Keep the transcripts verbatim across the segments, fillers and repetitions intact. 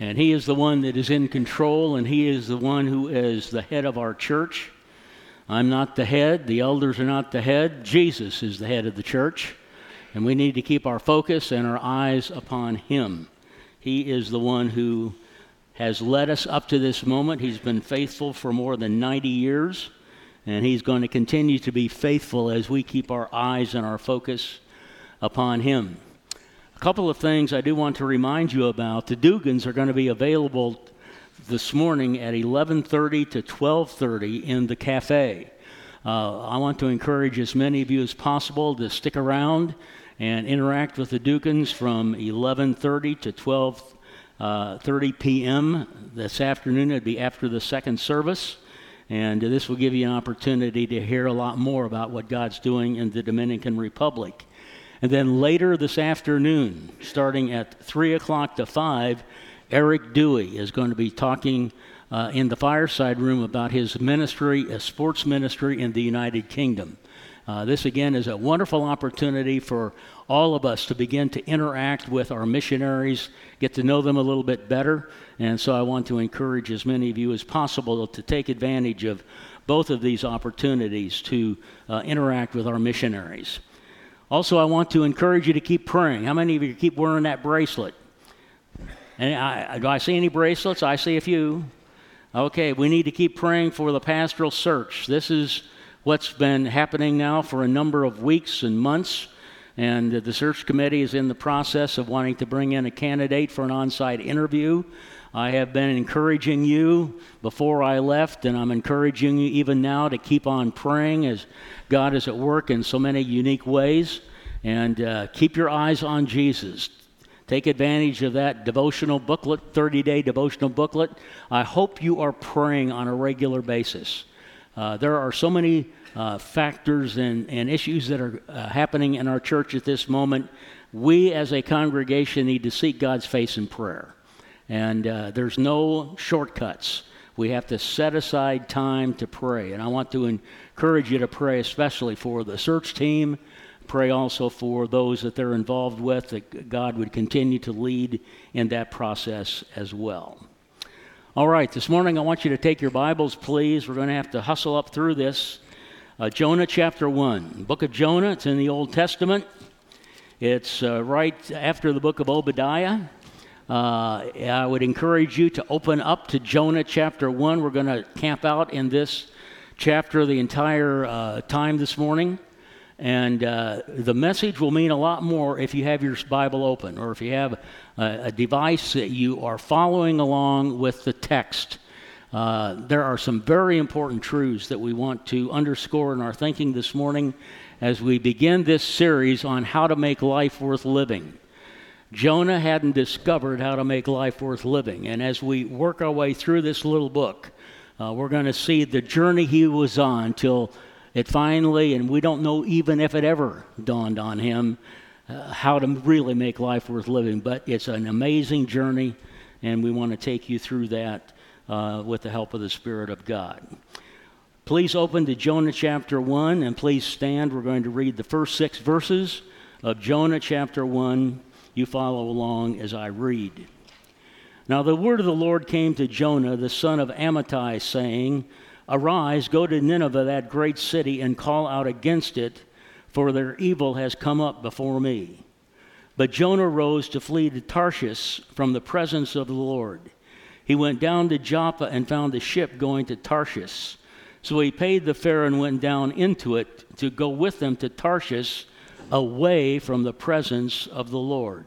And He is the one that is in control, and He is the one who is the head of our church. I'm not the head. The elders are not the head. Jesus is the head of the church. And we need to keep our focus and our eyes upon Him. He is the one who has led us up to this moment. He's been faithful for more than ninety years, and He's going to continue to be faithful as we keep our eyes and our focus upon Him. A couple of things I do want to remind you about. The Dugans are going to be available this morning at eleven thirty to twelve thirty in the cafe. Uh, I want to encourage as many of you as possible to stick around and interact with the Dugans from eleven thirty to twelve thirty p.m. this afternoon. It'd be after the second service, and this will give you an opportunity to hear a lot more about what God's doing in the Dominican Republic. And then later this afternoon, starting at three o'clock to five, Eric Dewey is going to be talking uh, in the fireside room about his ministry, a sports ministry in the United Kingdom. Uh, this, again, is a wonderful opportunity for all of us to begin to interact with our missionaries, get to know them a little bit better. And so I want to encourage as many of you as possible to take advantage of both of these opportunities to uh, interact with our missionaries. Also, I want to encourage you to keep praying. How many of you keep wearing that bracelet? And I, do I see any bracelets? I see a few. Okay, we need to keep praying for the pastoral search. This is what's been happening now for a number of weeks and months, and the search committee is in the process of wanting to bring in a candidate for an on-site interview. I have been encouraging you before I left, and I'm encouraging you even now to keep on praying as God is at work in so many unique ways. And uh, keep your eyes on Jesus. Take advantage of that devotional booklet, thirty-day devotional booklet. I hope you are praying on a regular basis. Uh, there are so many uh, factors and, and issues that are uh, happening in our church at this moment. We as a congregation need to seek God's face in prayer. And uh, there's no shortcuts. We have to set aside time to pray. And I want to encourage you to pray especially for the search team. Pray also for those that they're involved with, that God would continue to lead in that process as well. All right, this morning I want you to take your Bibles, please. We're going to have to hustle up through this. Uh, Jonah chapter one. Book of Jonah, it's in the Old Testament. It's uh, right after the book of Obadiah. Uh, I would encourage you to open up to Jonah chapter one. We're going to camp out in this chapter the entire uh, time this morning. And uh, the message will mean a lot more if you have your Bible open, or if you have a, a device that you are following along with the text. Uh, there are some very important truths that we want to underscore in our thinking this morning as we begin this series on how to make life worth living. Jonah hadn't discovered how to make life worth living. And as we work our way through this little book, uh, we're going to see the journey he was on till it finally, and we don't know even if it ever dawned on him, uh, how to really make life worth living. But it's an amazing journey, and we want to take you through that uh, with the help of the Spirit of God. Please open to Jonah chapter one, and please stand. We're going to read the first six verses of Jonah chapter one. You follow along as I read. Now the word of the Lord came to Jonah, the son of Amittai, saying, "Arise, go to Nineveh, that great city, and call out against it, for their evil has come up before me." But Jonah rose to flee to Tarshish from the presence of the Lord. He went down to Joppa and found a ship going to Tarshish. So he paid the fare and went down into it to go with them to Tarshish, away from the presence of the Lord.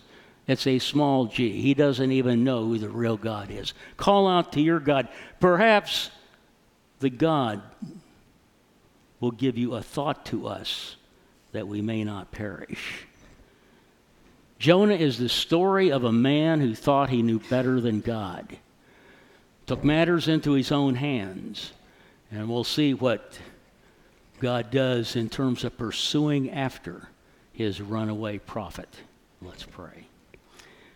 it's a small g. He doesn't even know who the real God is. Call out to your God. Perhaps the God will give you a thought to us that we may not perish. Jonah is the story of a man who thought he knew better than God, took matters into his own hands, and we'll see what God does in terms of pursuing after his runaway prophet. Let's pray.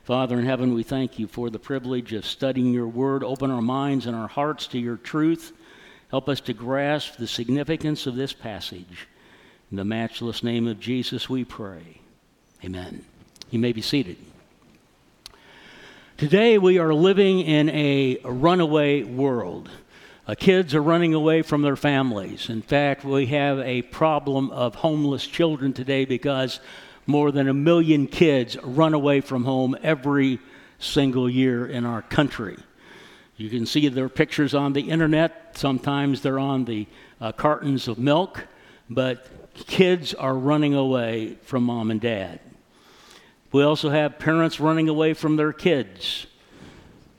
Father in heaven, we thank you for the privilege of studying your word. Open our minds and our hearts to your truth. Help us to grasp the significance of this passage. In the matchless name of Jesus, we pray. Amen. You may be seated. Today we are living in a runaway world. Uh, kids are running away from their families. In fact, we have a problem of homeless children today because more than a million kids run away from home every single year in our country. You can see their pictures on the internet. Sometimes they're on the uh, cartons of milk, but kids are running away from mom and dad. We also have parents running away from their kids.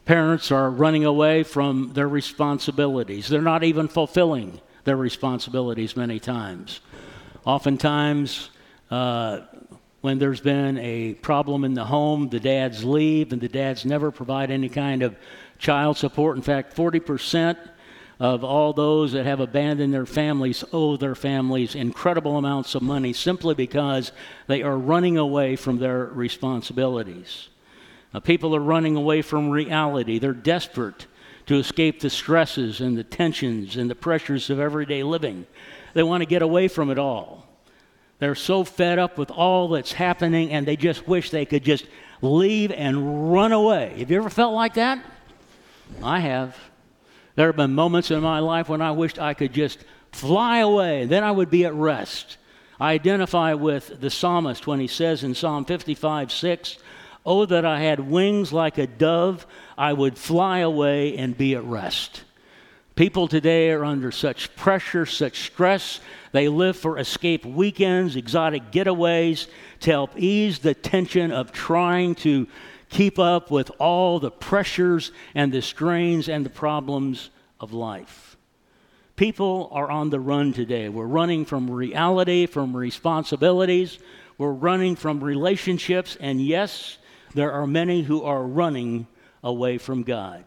Parents are running away from their responsibilities. They're not even fulfilling their responsibilities many times. Oftentimes, uh, when there's been a problem in the home, the dads leave, and the dads never provide any kind of child support. In fact, forty percent of all those that have abandoned their families owe their families incredible amounts of money simply because they are running away from their responsibilities. Now, people are running away from reality. They're desperate to escape the stresses and the tensions and the pressures of everyday living. They want to get away from it all. They're so fed up with all that's happening, and they just wish they could just leave and run away. Have you ever felt like that? I have. There have been moments in my life when I wished I could just fly away. Then I would be at rest. I identify with the psalmist when he says in Psalm fifty-five, six, "Oh, that I had wings like a dove, I would fly away and be at rest." People today are under such pressure, such stress. They live for escape weekends, exotic getaways to help ease the tension of trying to keep up with all the pressures and the strains and the problems of life. People are on the run today. We're running from reality, from responsibilities. We're running from relationships. And yes, there are many who are running away from God.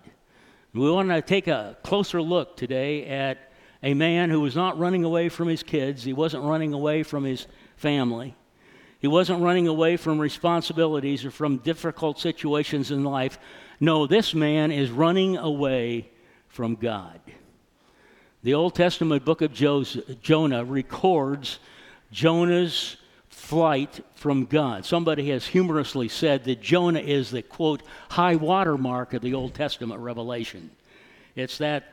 We want to take a closer look today at a man who was not running away from his kids. He wasn't running away from his family. He wasn't running away from responsibilities or from difficult situations in life. No, this man is running away from God. The Old Testament book of Jonah records Jonah's flight from God. Somebody has humorously said that Jonah is the, quote, high water mark of the Old Testament revelation. It's that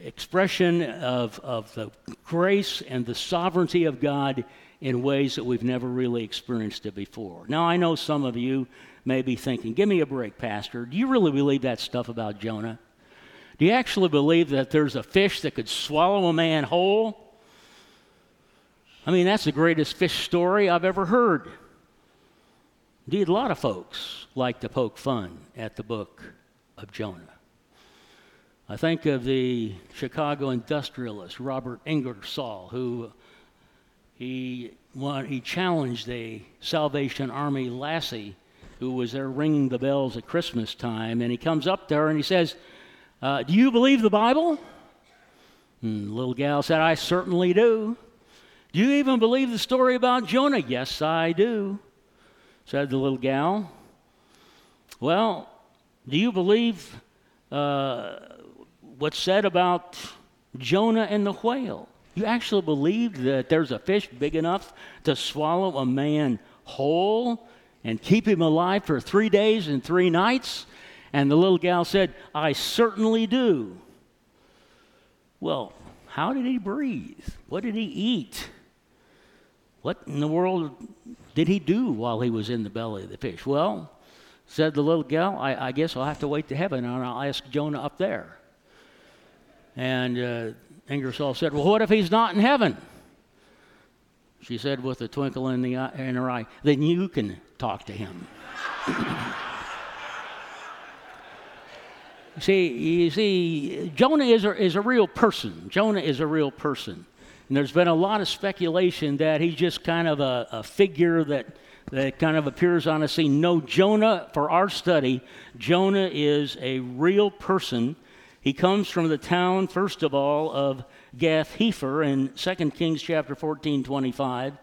expression of, of the grace and the sovereignty of God in ways that we've never really experienced it before. Now, I know some of you may be thinking, give me a break, Pastor. Do you really believe that stuff about Jonah? Do you actually believe that there's a fish that could swallow a man whole? I mean, that's the greatest fish story I've ever heard. Indeed, a lot of folks like to poke fun at the book of Jonah. I think of the Chicago industrialist Robert Ingersoll, who He, won, he challenged a Salvation Army lassie who was there ringing the bells at Christmas time, and he comes up to her and he says, uh, "Do you believe the Bible?" And the little gal said, "I certainly do." "Do you even believe the story about Jonah?" "Yes, I do," said the little gal. "Well, do you believe uh, what's said about Jonah and the whale? You actually believe that there's a fish big enough to swallow a man whole and keep him alive for three days and three nights?" And the little gal said, "I certainly do." "Well, how did he breathe? What did he eat? What in the world did he do while he was in the belly of the fish?" "Well," said the little gal, I, I guess I'll have to wait to heaven and I'll ask Jonah up there." And uh, Ingersoll said, well, what if he's not in heaven? She said with a twinkle in, the eye, in her eye, then you can talk to him. See, you see, Jonah is a, is a real person. Jonah is a real person. And there's been a lot of speculation that he's just kind of a, a figure that, that kind of appears on a scene. No, Jonah, for our study, Jonah is a real person. He comes from the town, first of all, of Gath-Hepher in Second Kings chapter fourteen twenty-five.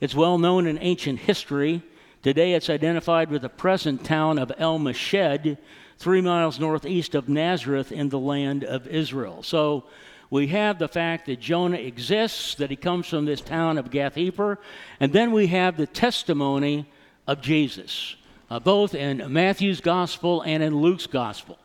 It's well known in ancient history. Today it's identified with the present town of El-Meshed, three miles northeast of Nazareth in the land of Israel. So we have the fact that Jonah exists, that he comes from this town of Gath-Hepher, and then we have the testimony of Jesus, uh, both in Matthew's gospel and in Luke's gospel,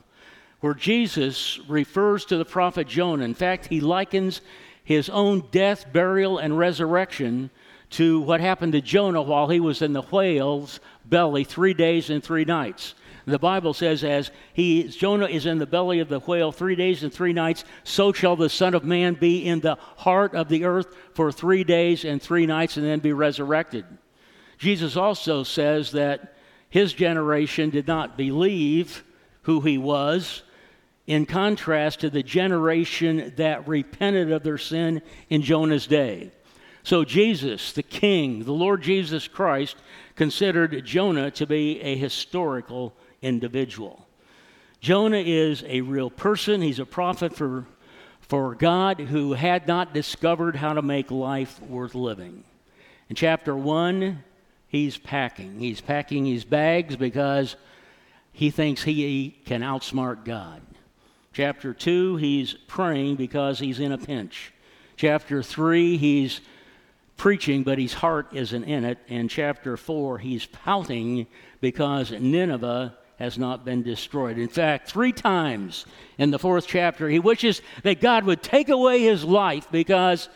where Jesus refers to the prophet Jonah. In fact, he likens his own death, burial, and resurrection to what happened to Jonah while he was in the whale's belly three days and three nights. The Bible says, as he, Jonah is in the belly of the whale three days and three nights, so shall the Son of Man be in the heart of the earth for three days and three nights and then be resurrected. Jesus also says that his generation did not believe who he was, in contrast to the generation that repented of their sin in Jonah's day. So Jesus, the King, the Lord Jesus Christ, considered Jonah to be a historical individual. Jonah is a real person. He's a prophet for, for God who had not discovered how to make life worth living. In chapter one, he's packing. He's packing his bags because he thinks he can outsmart God. Chapter two, he's praying because he's in a pinch. Chapter three, he's preaching, but his heart isn't in it. And chapter four, he's pouting because Nineveh has not been destroyed. In fact, three times in the fourth chapter, he wishes that God would take away his life because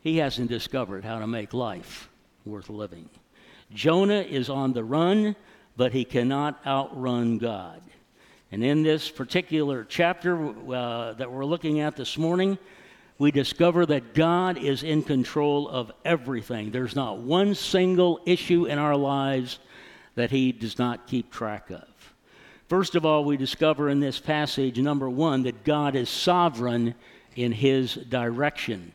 he hasn't discovered how to make life worth living. Jonah is on the run, but he cannot outrun God. And in this particular chapter uh, that we're looking at this morning, we discover that God is in control of everything. There's not one single issue in our lives that he does not keep track of. First of all, we discover in this passage, number one, that God is sovereign in his direction.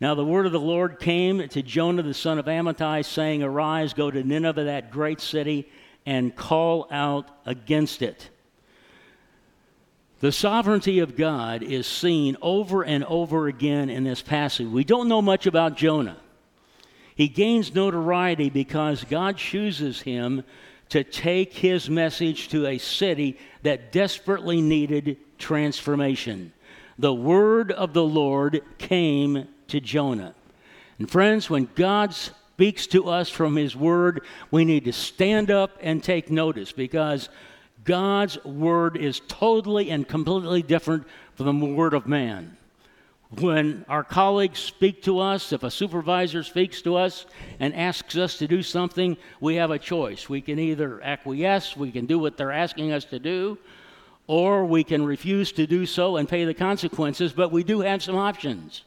Now the word of the Lord came to Jonah the son of Amittai, saying, "Arise, go to Nineveh, that great city, and call out against it." The sovereignty of God is seen over and over again in this passage. We don't know much about Jonah. He gains notoriety because God chooses him to take his message to a city that desperately needed transformation. The word of the Lord came to Jonah. And friends, when God speaks to us from his word, we need to stand up and take notice, because God's word is totally and completely different from the word of man. When our colleagues speak to us, if a supervisor speaks to us and asks us to do something, we have a choice. We can either acquiesce, we can do what they're asking us to do, or we can refuse to do so and pay the consequences, but we do have some options.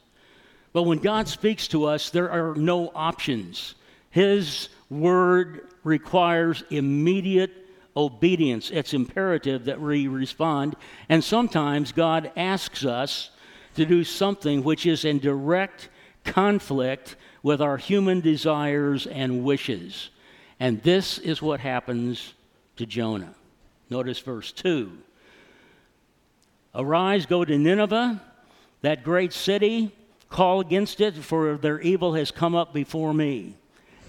But when God speaks to us, there are no options. His word requires immediate obedience. It's imperative that we respond. And sometimes God asks us to do something which is in direct conflict with our human desires and wishes. And this is what happens to Jonah. Notice verse two. "Arise, go to Nineveh, that great city, call against it, for their evil has come up before me."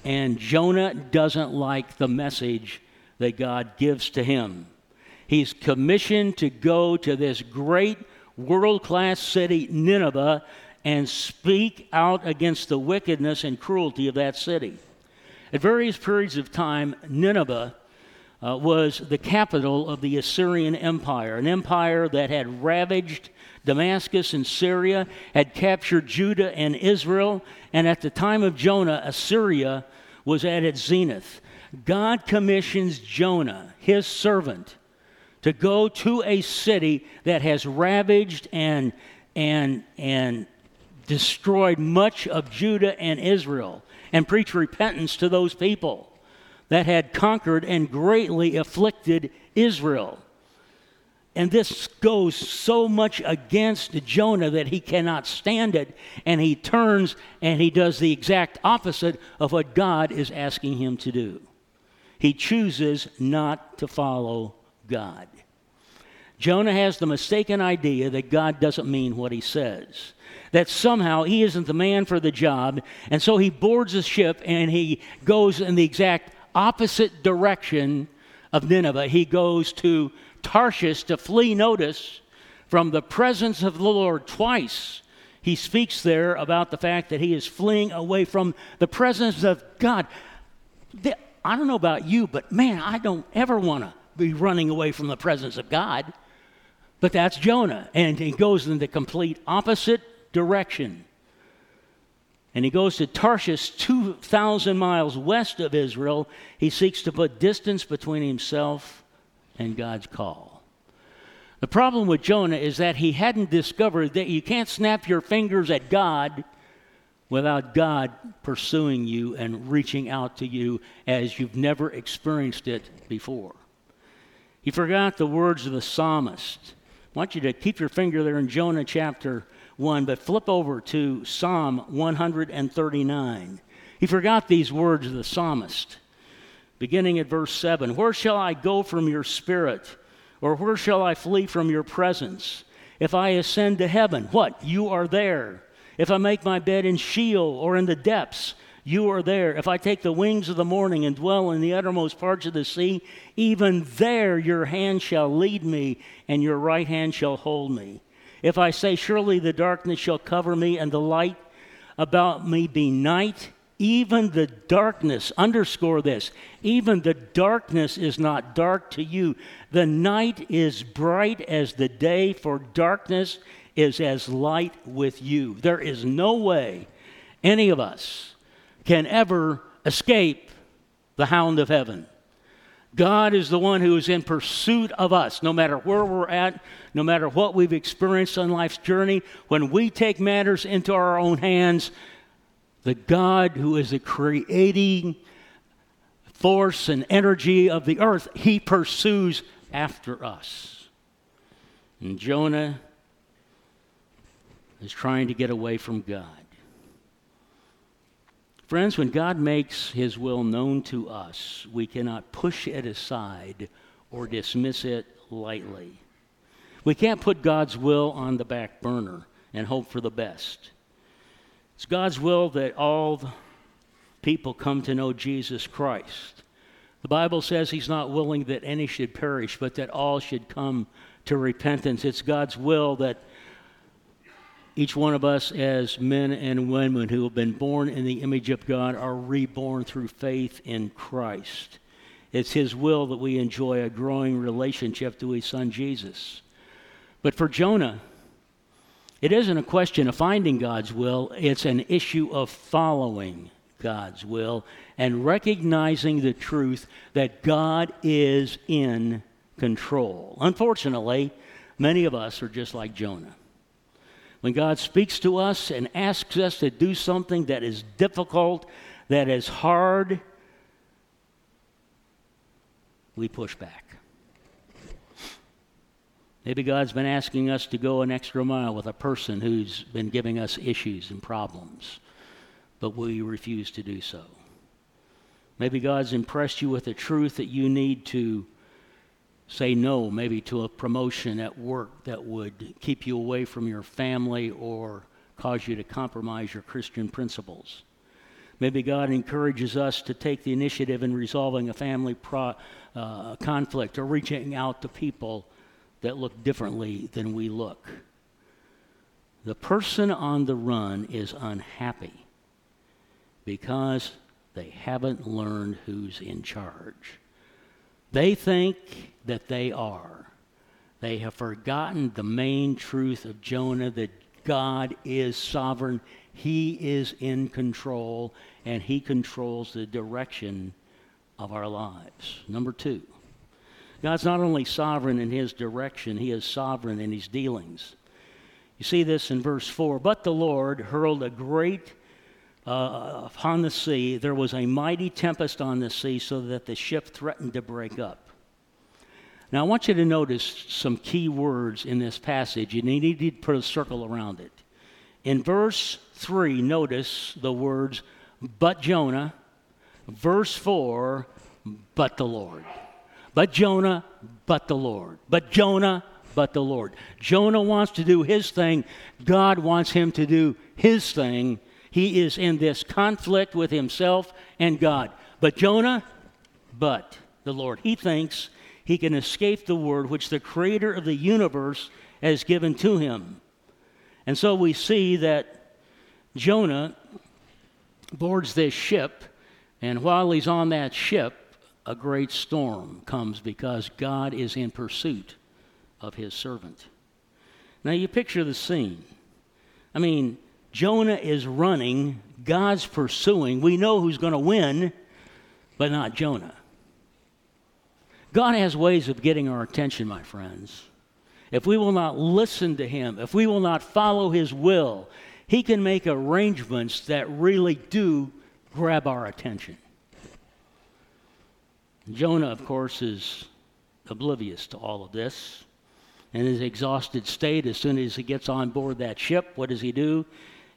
And Jonah doesn't like the message that God gives to him. He's commissioned to go to this great world-class city, Nineveh, and speak out against the wickedness and cruelty of that city. At various periods of time, Nineveh uh, was the capital of the Assyrian Empire, an empire that had ravaged Damascus and Syria, had captured Judah and Israel, and at the time of Jonah, Assyria was at its zenith. God commissions Jonah, his servant, to go to a city that has ravaged and and and destroyed much of Judah and Israel and preach repentance to those people that had conquered and greatly afflicted Israel. And this goes so much against Jonah that he cannot stand it, and he turns and he does the exact opposite of what God is asking him to do. He chooses not to follow God. Jonah has the mistaken idea that God doesn't mean what he says, that somehow he isn't the man for the job, and so he boards the ship and he goes in the exact opposite direction of Nineveh. He goes to Tarshish to flee notice from the presence of the Lord. Twice he speaks there about the fact that he is fleeing away from the presence of God. I don't know about you, but man, I don't ever want to be running away from the presence of God. But that's Jonah, and he goes in the complete opposite direction. And he goes to Tarshish, two thousand miles west of Israel. He seeks to put distance between himself and God's call. The problem with Jonah is that he hadn't discovered that you can't snap your fingers at God without God pursuing you and reaching out to you as you've never experienced it before. He forgot the words of the psalmist. I want you to keep your finger there in Jonah chapter one, but flip over to Psalm one thirty-nine. He forgot these words of the psalmist. Beginning at verse seven, "Where shall I go from your spirit? Or where shall I flee from your presence? If I ascend to heaven," what? "You are there. If I make my bed in Sheol or in the depths, you are there. If I take the wings of the morning and dwell in the uttermost parts of the sea, even there your hand shall lead me, and your right hand shall hold me. If I say, surely the darkness shall cover me, and the light about me be night, even the darkness," underscore this, "even the darkness is not dark to you. The night is bright as the day, for darkness is as light with you." There is no way any of us can ever escape the hound of heaven. God is the one who is in pursuit of us, no matter where we're at, no matter what we've experienced on life's journey. When we take matters into our own hands, the God who is the creating force and energy of the earth, he pursues after us. And Jonah is trying to get away from God. Friends, when God makes his will known to us, we cannot push it aside or dismiss it lightly. We can't put God's will on the back burner and hope for the best. It's God's will that all people come to know Jesus Christ. The Bible says he's not willing that any should perish, but that all should come to repentance. It's God's will that each one of us as men and women who have been born in the image of God are reborn through faith in Christ. It's his will that we enjoy a growing relationship to his son Jesus. But for Jonah, it isn't a question of finding God's will. It's an issue of following God's will and recognizing the truth that God is in control. Unfortunately, many of us are just like Jonah. When God speaks to us and asks us to do something that is difficult, that is hard, we push back. Maybe God's been asking us to go an extra mile with a person who's been giving us issues and problems, but we refuse to do so. Maybe God's impressed you with the truth that you need to say no, maybe to a promotion at work that would keep you away from your family or cause you to compromise your Christian principles. Maybe God encourages us to take the initiative in resolving a family pro, uh, conflict or reaching out to people that look differently than we look. The person on the run is unhappy because they haven't learned who's in charge. They think that they are. They have forgotten the main truth of Jonah, that God is sovereign. He is in control, and he controls the direction of our lives. Number two, God's not only sovereign in his direction, he is sovereign in his dealings. You see this in verse four. But the Lord hurled a great uh, upon the sea. There was a mighty tempest on the sea so that the ship threatened to break up. Now I want you to notice some key words in this passage, and you need to put a circle around it. In verse three, notice the words, but Jonah. Verse four, but the Lord. But Jonah, but the Lord. But Jonah, but the Lord. Jonah wants to do his thing. God wants him to do his thing. He is in this conflict with himself and God. But Jonah, but the Lord. He thinks he can escape the word which the creator of the universe has given to him. And so we see that Jonah boards this ship, and while he's on that ship, a great storm comes because God is in pursuit of his servant. Now you picture the scene. I mean, Jonah is running, God's pursuing. We know who's going to win, but not Jonah. God has ways of getting our attention, my friends. If we will not listen to him, if we will not follow his will, he can make arrangements that really do grab our attention. Jonah, of course, is oblivious to all of this. In his exhausted state, as soon as he gets on board that ship, what does he do?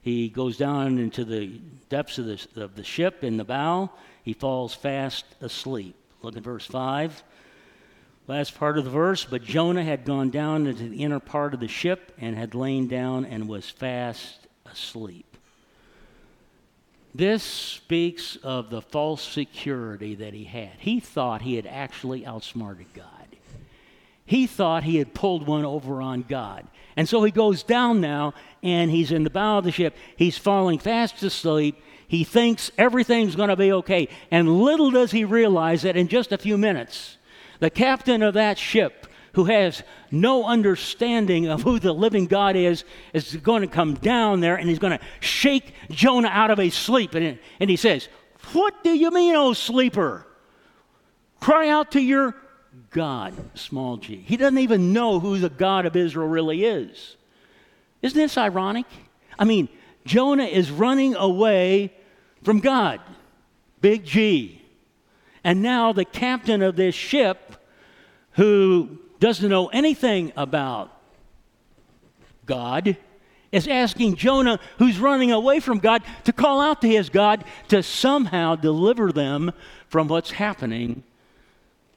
He goes down into the depths of the, of the ship in the bow. He falls fast asleep. Look at verse five. Last part of the verse, but Jonah had gone down into the inner part of the ship and had lain down and was fast asleep. This speaks of the false security that he had. He thought he had actually outsmarted God. He thought he had pulled one over on God. And so he goes down now, and he's in the bow of the ship. He's falling fast asleep. He thinks everything's going to be okay. And little does he realize that in just a few minutes, the captain of that ship, who has no understanding of who the living God is, is going to come down there and he's going to shake Jonah out of his sleep. And, and he says, what do you mean, O sleeper? Cry out to your God, small g. He doesn't even know who the God of Israel really is. Isn't this ironic? I mean, Jonah is running away from God, big G. And now the captain of this ship, who doesn't know anything about God, is asking Jonah, who's running away from God, to call out to his God to somehow deliver them from what's happening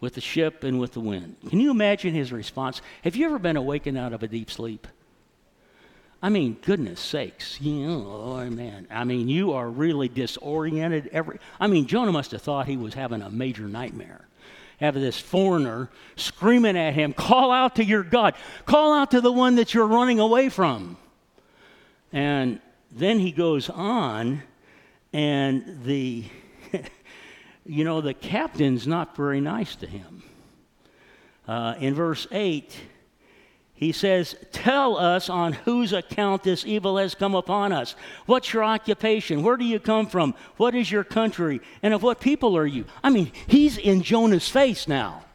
with the ship and with the wind. Can you imagine his response? Have you ever been awakened out of a deep sleep? I mean, goodness sakes, you know, oh man, I mean, you are really disoriented. Every, I mean, Jonah must have thought he was having a major nightmare, having this foreigner screaming at him, call out to your God, call out to the one that you're running away from. And then he goes on, and the, you know, the captain's not very nice to him. Uh, in verse eight, he says, tell us on whose account this evil has come upon us. What's your occupation? Where do you come from? What is your country? And of what people are you? I mean, he's in Jonah's face now.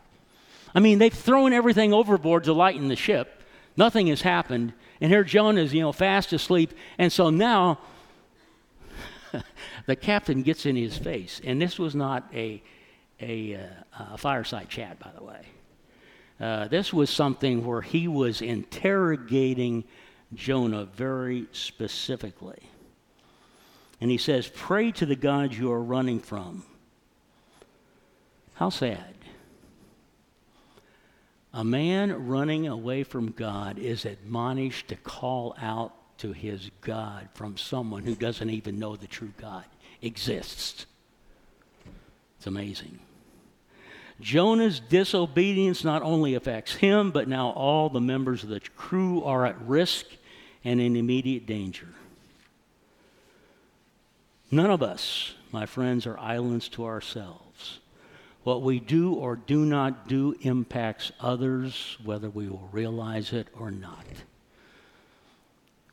I mean, they've thrown everything overboard to lighten the ship. Nothing has happened. And here Jonah's, you know, fast asleep. And so now the captain gets in his face. And this was not a, a, a fireside chat, by the way. Uh, this was something where he was interrogating Jonah very specifically. And he says, pray to the God you are running from. How sad. A man running away from God is admonished to call out to his God from someone who doesn't even know the true God exists. It's amazing. Jonah's disobedience not only affects him, but now all the members of the crew are at risk and in immediate danger. None of us, my friends, are islands to ourselves. What we do or do not do impacts others, whether we will realize it or not.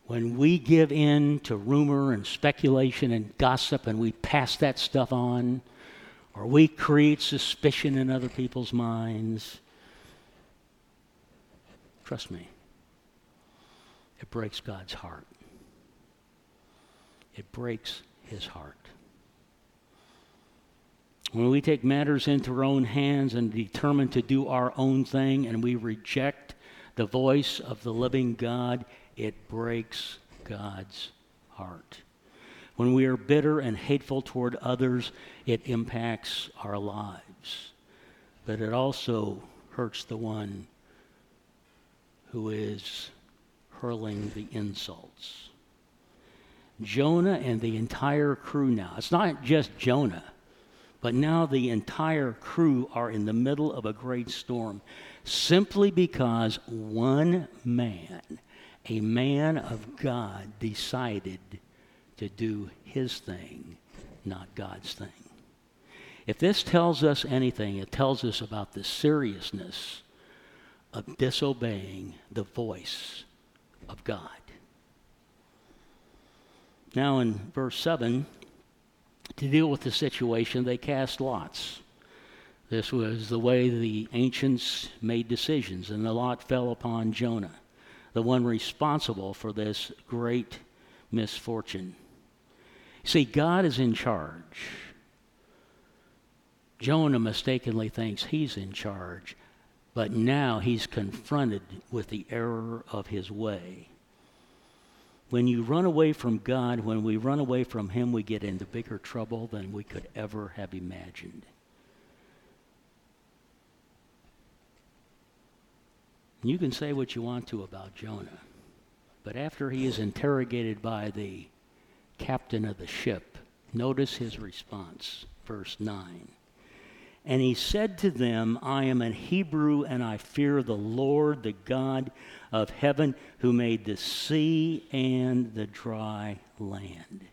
When we give in to rumor and speculation and gossip and we pass that stuff on, or we create suspicion in other people's minds, Trust me. It breaks God's heart. It breaks his heart. When we take matters into our own hands and determine to do our own thing and we reject the voice of the living God, it breaks God's heart. When we are bitter and hateful toward others, it impacts our lives. But it also hurts the one who is hurling the insults. Jonah and the entire crew now. It's not just Jonah, but now the entire crew are in the middle of a great storm simply because one man, a man of God, decided to do his thing, not God's thing. If this tells us anything, it tells us about the seriousness of disobeying the voice of God. Now in verse seven, to deal with the situation, they cast lots. This was the way the ancients made decisions, and the lot fell upon Jonah, the one responsible for this great misfortune. See, God is in charge. Jonah mistakenly thinks he's in charge, but now he's confronted with the error of his way. When you run away from God, when we run away from him, we get into bigger trouble than we could ever have imagined. You can say what you want to about Jonah, but after he is interrogated by the captain of the ship, notice his response, verse nine. And he said to them, I am a Hebrew, and I fear the Lord, the God of heaven, who made the sea and the dry land.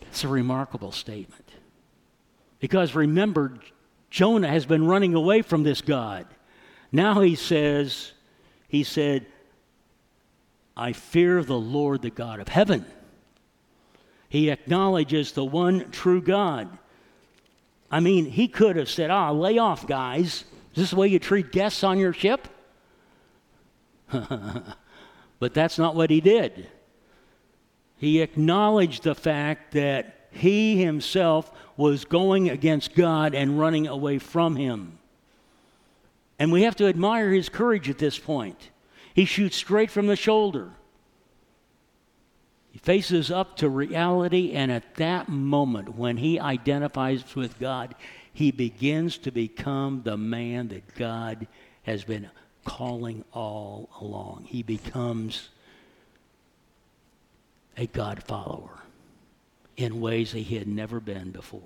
It's a remarkable statement. Because remember, Jonah has been running away from this God. Now he says, he said, I fear the Lord, the God of heaven. He acknowledges the one true God. I mean, he could have said, ah, lay off, guys. Is this the way you treat guests on your ship? But that's not what he did. He acknowledged the fact that he himself was going against God and running away from him. And we have to admire his courage at this point. He shoots straight from the shoulder. He faces up to reality, and at that moment, when he identifies with God, he begins to become the man that God has been calling all along. He becomes a God follower in ways that he had never been before.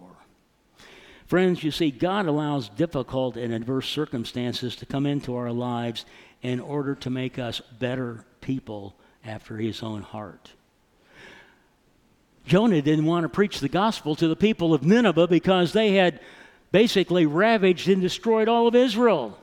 Friends, you see, God allows difficult and adverse circumstances to come into our lives in order to make us better people after his own heart. Jonah didn't want to preach the gospel to the people of Nineveh because they had basically ravaged and destroyed all of Israel.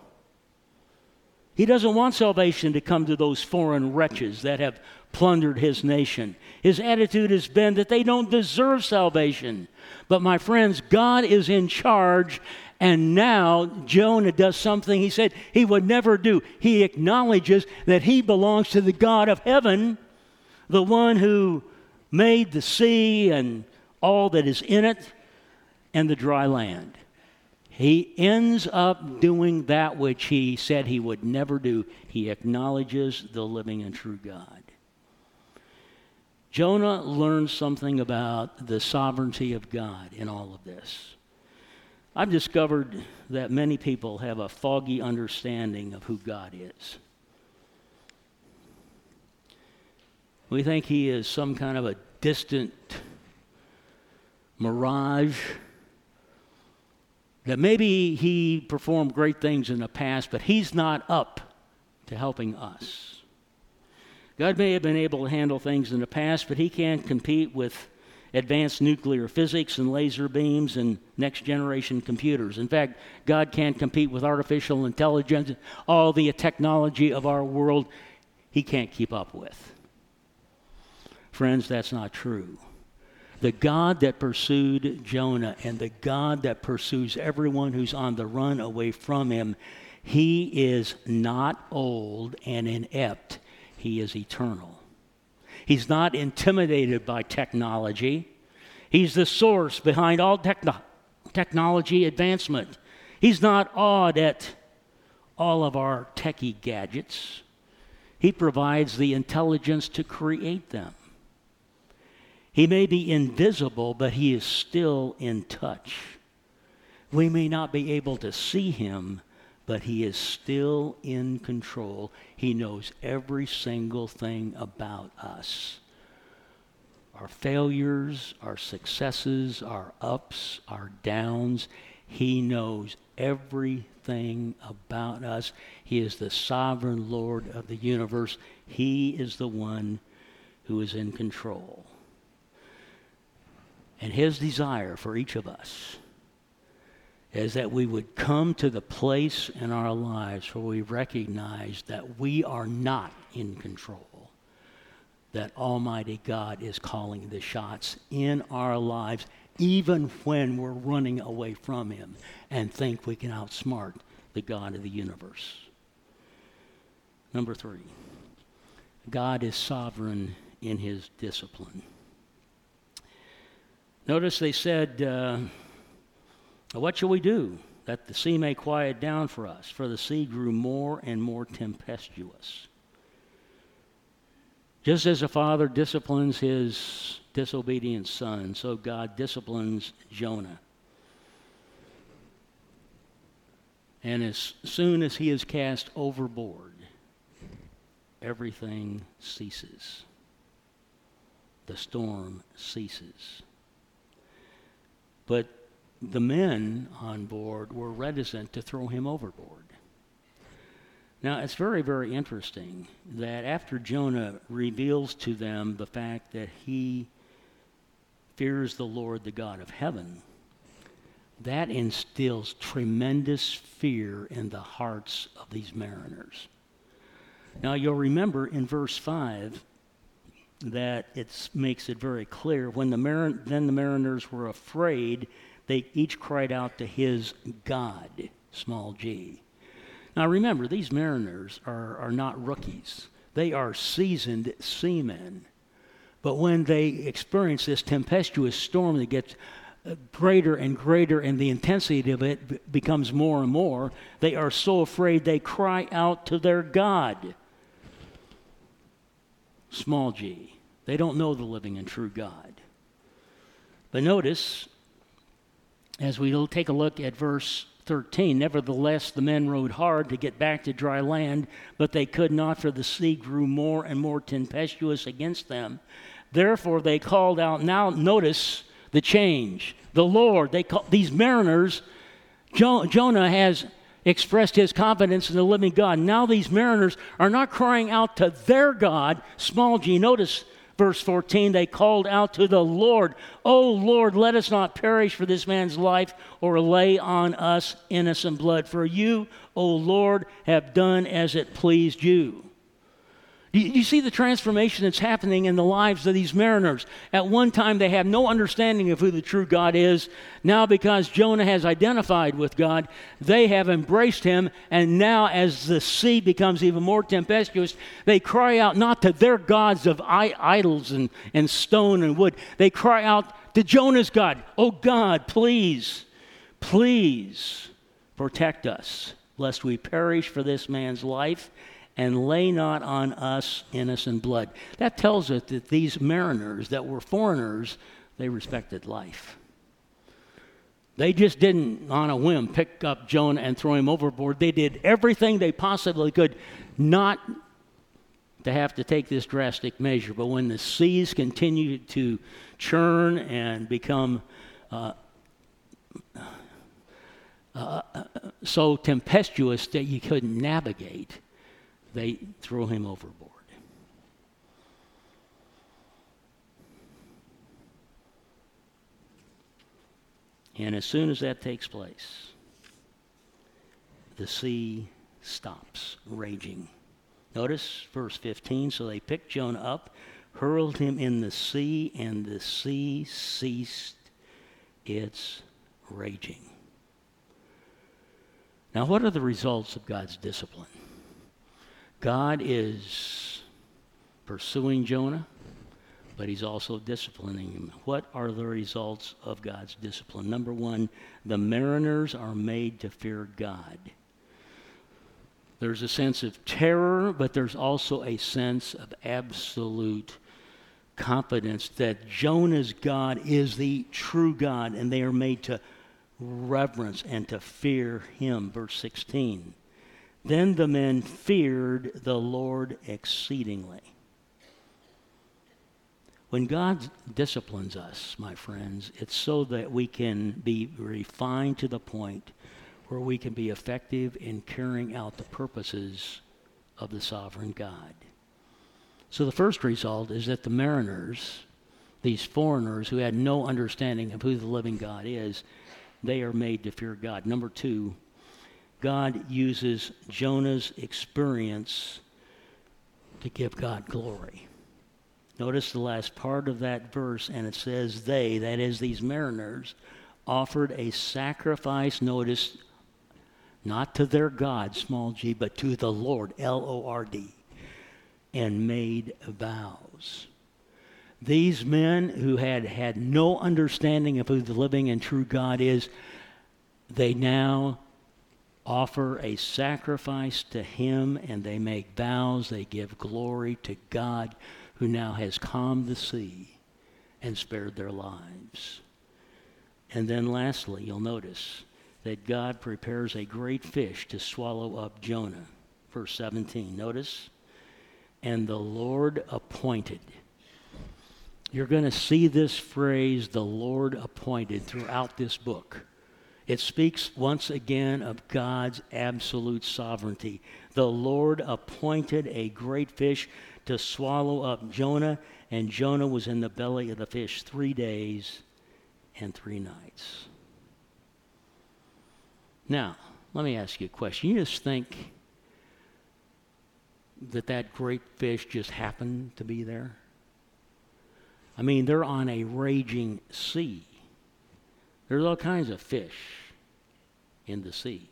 He doesn't want salvation to come to those foreign wretches that have plundered his nation. His attitude has been that they don't deserve salvation. But my friends, God is in charge, and now Jonah does something he said he would never do. He acknowledges that he belongs to the God of heaven, the one who made the sea and all that is in it, and the dry land. He ends up doing that which he said he would never do. He acknowledges the living and true God. Jonah learns something about the sovereignty of God in all of this. I've discovered that many people have a foggy understanding of who God is. We think he is some kind of a distant mirage, that maybe he performed great things in the past, but he's not up to helping us. God may have been able to handle things in the past, but he can't compete with advanced nuclear physics and laser beams and next-generation computers. In fact, God can't compete with artificial intelligence, all the technology of our world he can't keep up with. Friends, that's not true. The God that pursued Jonah and the God that pursues everyone who's on the run away from him He is not old and inept. He is eternal. He's not intimidated by technology. He's the source behind all techno- technology advancement. He's not awed at all of our techie gadgets. He provides the intelligence to create them. He may be invisible, but he is still in touch. We may not be able to see him, but he is still in control. He knows every single thing about us. Our failures, our successes, our ups, our downs. He knows everything about us. He is the sovereign Lord of the universe. He is the one who is in control. And his desire for each of us is that we would come to the place in our lives where we recognize that we are not in control, that Almighty God is calling the shots in our lives, even when we're running away from him and think we can outsmart the God of the universe. Number three, God is sovereign in his discipline. Notice they said, uh, what shall we do that the sea may quiet down for us? For the sea grew more and more tempestuous. Just as a father disciplines his disobedient son, so God disciplines Jonah. And as soon as he is cast overboard, everything ceases. The storm ceases. But the men on board were reticent to throw him overboard. Now, it's very, very interesting that after Jonah reveals to them the fact that he fears the Lord, the God of heaven, that instills tremendous fear in the hearts of these mariners. Now, you'll remember in verse five that it makes it very clear, when the marin- then the mariners were afraid, they each cried out to his God, small g. Now remember, these mariners are, are not rookies. They are seasoned seamen. But when they experience this tempestuous storm that gets greater and greater and the intensity of it becomes more and more, they are so afraid they cry out to their God, small g. They don't know the living and true God. But notice, as we'll take a look at verse thirteen, nevertheless, the men rowed hard to get back to dry land, but they could not, for the sea grew more and more tempestuous against them. Therefore, they called out. Now, notice the change. The Lord, they call, these mariners, Jo- Jonah has expressed his confidence in the living God. Now, these mariners are not crying out to their God, small g. Notice verse fourteen, they called out to the Lord, "O Lord, let us not perish for this man's life or lay on us innocent blood. For you, O Lord, have done as it pleased you." You, you see the transformation that's happening in the lives of these mariners. At one time, they have no understanding of who the true God is. Now, because Jonah has identified with God, they have embraced him. And now, as the sea becomes even more tempestuous, they cry out not to their gods of I- idols and, and stone and wood. They cry out to Jonah's God. "Oh God, please, please protect us, lest we perish for this man's life, and lay not on us innocent blood." That tells us that these mariners that were foreigners, they respected life. They just didn't, on a whim, pick up Jonah and throw him overboard. They did everything they possibly could not to have to take this drastic measure. But when the seas continued to churn and become uh, uh, so tempestuous that you couldn't navigate, they throw him overboard. And as soon as that takes place, the sea stops raging. Notice verse fifteen, so they picked Jonah up, hurled him in the sea, and the sea ceased its raging. Now, what are the results of God's discipline? God is pursuing Jonah, but he's also disciplining him. What are the results of God's discipline? Number one, the mariners are made to fear God. There's a sense of terror, but there's also a sense of absolute confidence that Jonah's God is the true God, and they are made to reverence and to fear him. Verse sixteen, then the men feared the Lord exceedingly. When God disciplines us, my friends, it's so that we can be refined to the point where we can be effective in carrying out the purposes of the sovereign God. So the first result is that the mariners, these foreigners who had no understanding of who the living God is, they are made to fear God. Number two, God uses Jonah's experience to give God glory. Notice the last part of that verse, and it says they, that is these mariners, offered a sacrifice, notice, not to their God, small g, but to the Lord, L O R D, and made vows. These men who had had no understanding of who the living and true God is, they now offer a sacrifice to him, and they make vows, they give glory to God, who now has calmed the sea and spared their lives. And then lastly, you'll notice that God prepares a great fish to swallow up Jonah. Verse seventeen, notice, and the Lord appointed. You're going to see this phrase, the Lord appointed, throughout this book. It speaks once again of God's absolute sovereignty. The Lord appointed a great fish to swallow up Jonah, and Jonah was in the belly of the fish three days and three nights. Now, let me ask you a question. You just think that that great fish just happened to be there? I mean, they're on a raging sea. There's all kinds of fish in the sea.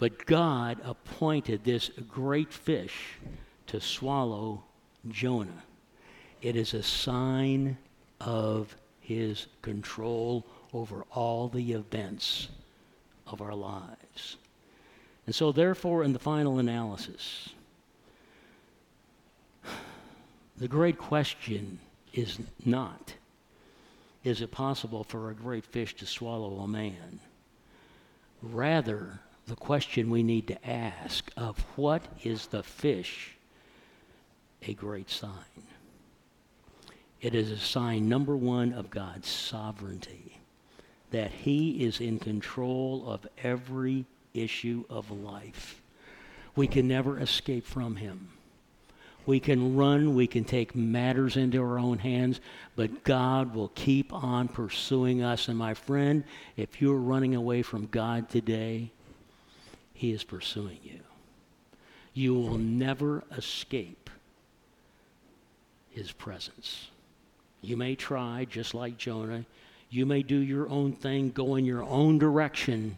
But God appointed this great fish to swallow Jonah. It is a sign of his control over all the events of our lives. And so therefore, in the final analysis, the great question is not, is it possible for a great fish to swallow a man? Rather, the question we need to ask of what is the fish a great sign? It is a sign, number one, of God's sovereignty, that he is in control of every issue of life. We can never escape from him. We can run, we can take matters into our own hands, but God will keep on pursuing us. And my friend, if you're running away from God today, he is pursuing you. You will never escape his presence. You may try, just like Jonah. You may do your own thing, go in your own direction.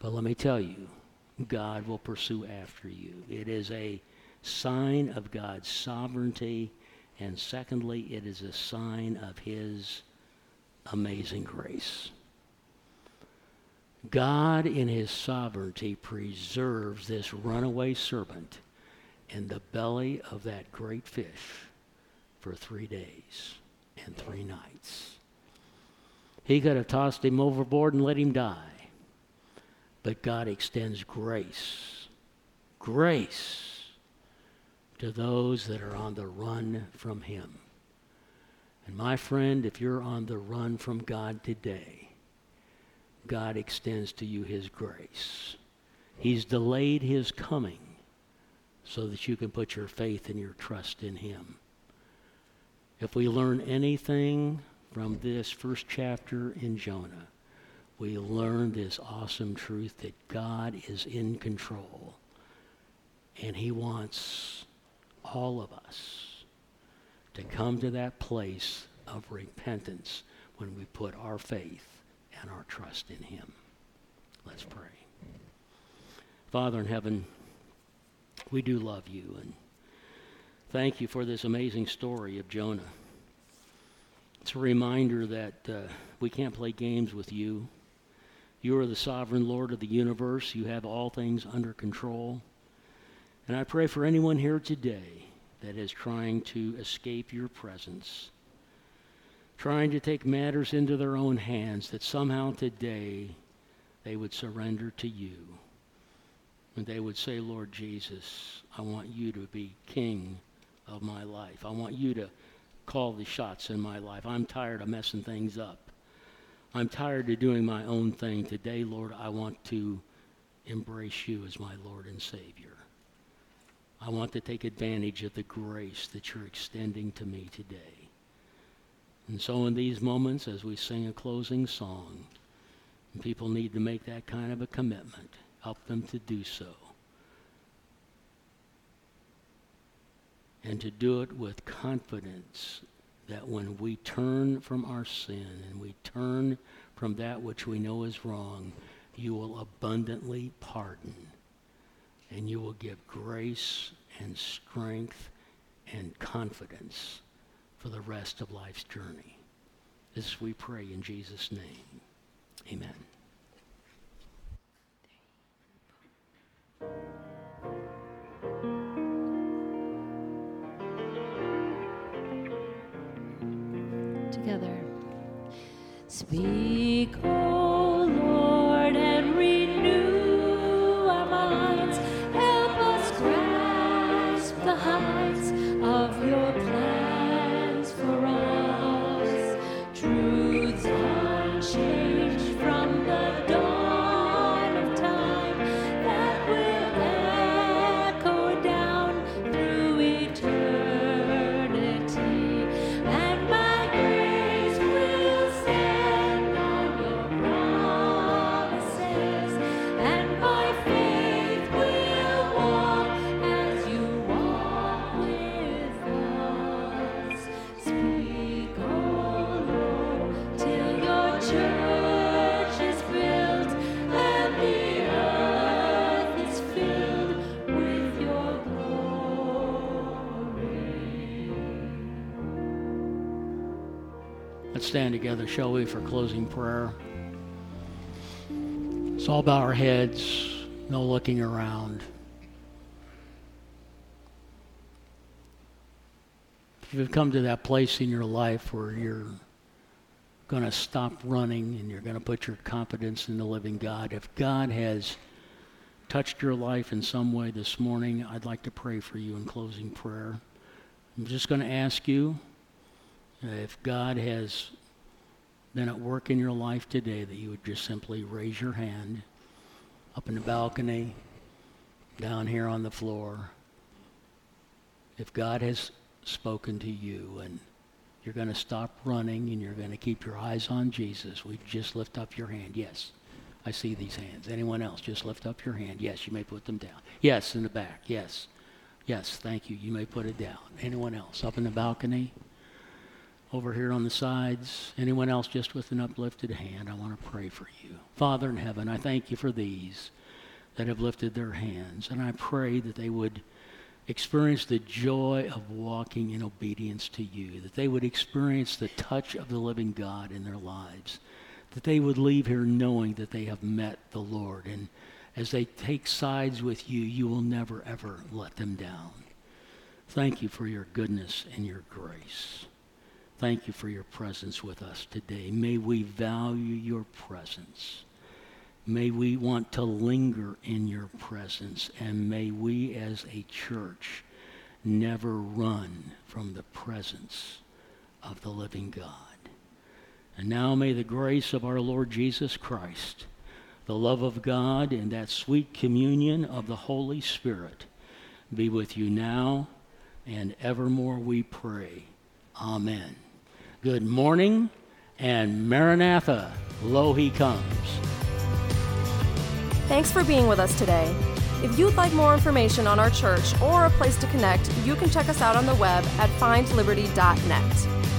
But let me tell you, God will pursue after you. It is a sign of God's sovereignty. And secondly, it is a sign of his amazing grace. God in his sovereignty preserves this runaway serpent in the belly of that great fish for three days and three nights. He could have tossed him overboard and let him die, but God extends grace, grace to those that are on the run from him. And my friend, if you're on the run from God today, God extends to you his grace. He's delayed his coming so that you can put your faith and your trust in him. If we learn anything from this first chapter in Jonah, we learn this awesome truth that God is in control, and he wants all of us to come to that place of repentance when we put our faith and our trust in him. Let's pray. Father in heaven, we do love you and thank you for this amazing story of Jonah. It's a reminder that uh, we can't play games with you. You are the sovereign Lord of the universe. You have all things under control. And I pray for anyone here today that is trying to escape your presence, trying to take matters into their own hands, that somehow today they would surrender to you. And they would say, Lord Jesus, I want you to be king of my life. I want you to call the shots in my life. I'm tired of messing things up. I'm tired of doing my own thing. Today, Lord, I want to embrace you as my Lord and Savior. I want to take advantage of the grace that you're extending to me today. And so in these moments, as we sing a closing song, people need to make that kind of a commitment. Help them to do so. And to do it with confidence that when we turn from our sin and we turn from that which we know is wrong, you will abundantly pardon and you will give grace and strength and confidence for the rest of life's journey. This we pray in Jesus' name. Amen. Together. Speak, O Lord, and renew our minds. Help us grasp the heights of your plans for us. Truths unchanged from the dawn of time that will echo down through eternity. And my stand together, shall we, for closing prayer. It's all about our heads, no looking around. If you've come to that place in your life where you're going to stop running and you're going to put your confidence in the living God, if God has touched your life in some way this morning, I'd like to pray for you in closing prayer. I'm just going to ask you, if God has been at work in your life today, that you would just simply raise your hand up in the balcony, down here on the floor. If God has spoken to you and you're going to stop running and you're going to keep your eyes on Jesus, we just lift up your hand. Yes, I see these hands. Anyone else? Just lift up your hand. Yes, you may put them down. Yes, in the back. Yes. Yes, thank you. You may put it down. Anyone else? Up in the balcony? Over here on the sides, anyone else just with an uplifted hand, I want to pray for you. Father in heaven, I thank you for these that have lifted their hands, and I pray that they would experience the joy of walking in obedience to you, that they would experience the touch of the living God in their lives, that they would leave here knowing that they have met the Lord, and as they take sides with you, you will never, ever let them down. Thank you for your goodness and your grace. Thank you for your presence with us today. May we value your presence. May we want to linger in your presence. And may we as a church never run from the presence of the living God. And now may the grace of our Lord Jesus Christ, the love of God, and that sweet communion of the Holy Spirit be with you now and evermore, we pray. Amen. Good morning, and Maranatha, lo he comes. Thanks for being with us today. If you'd like more information on our church or a place to connect, you can check us out on the web at find liberty dot net.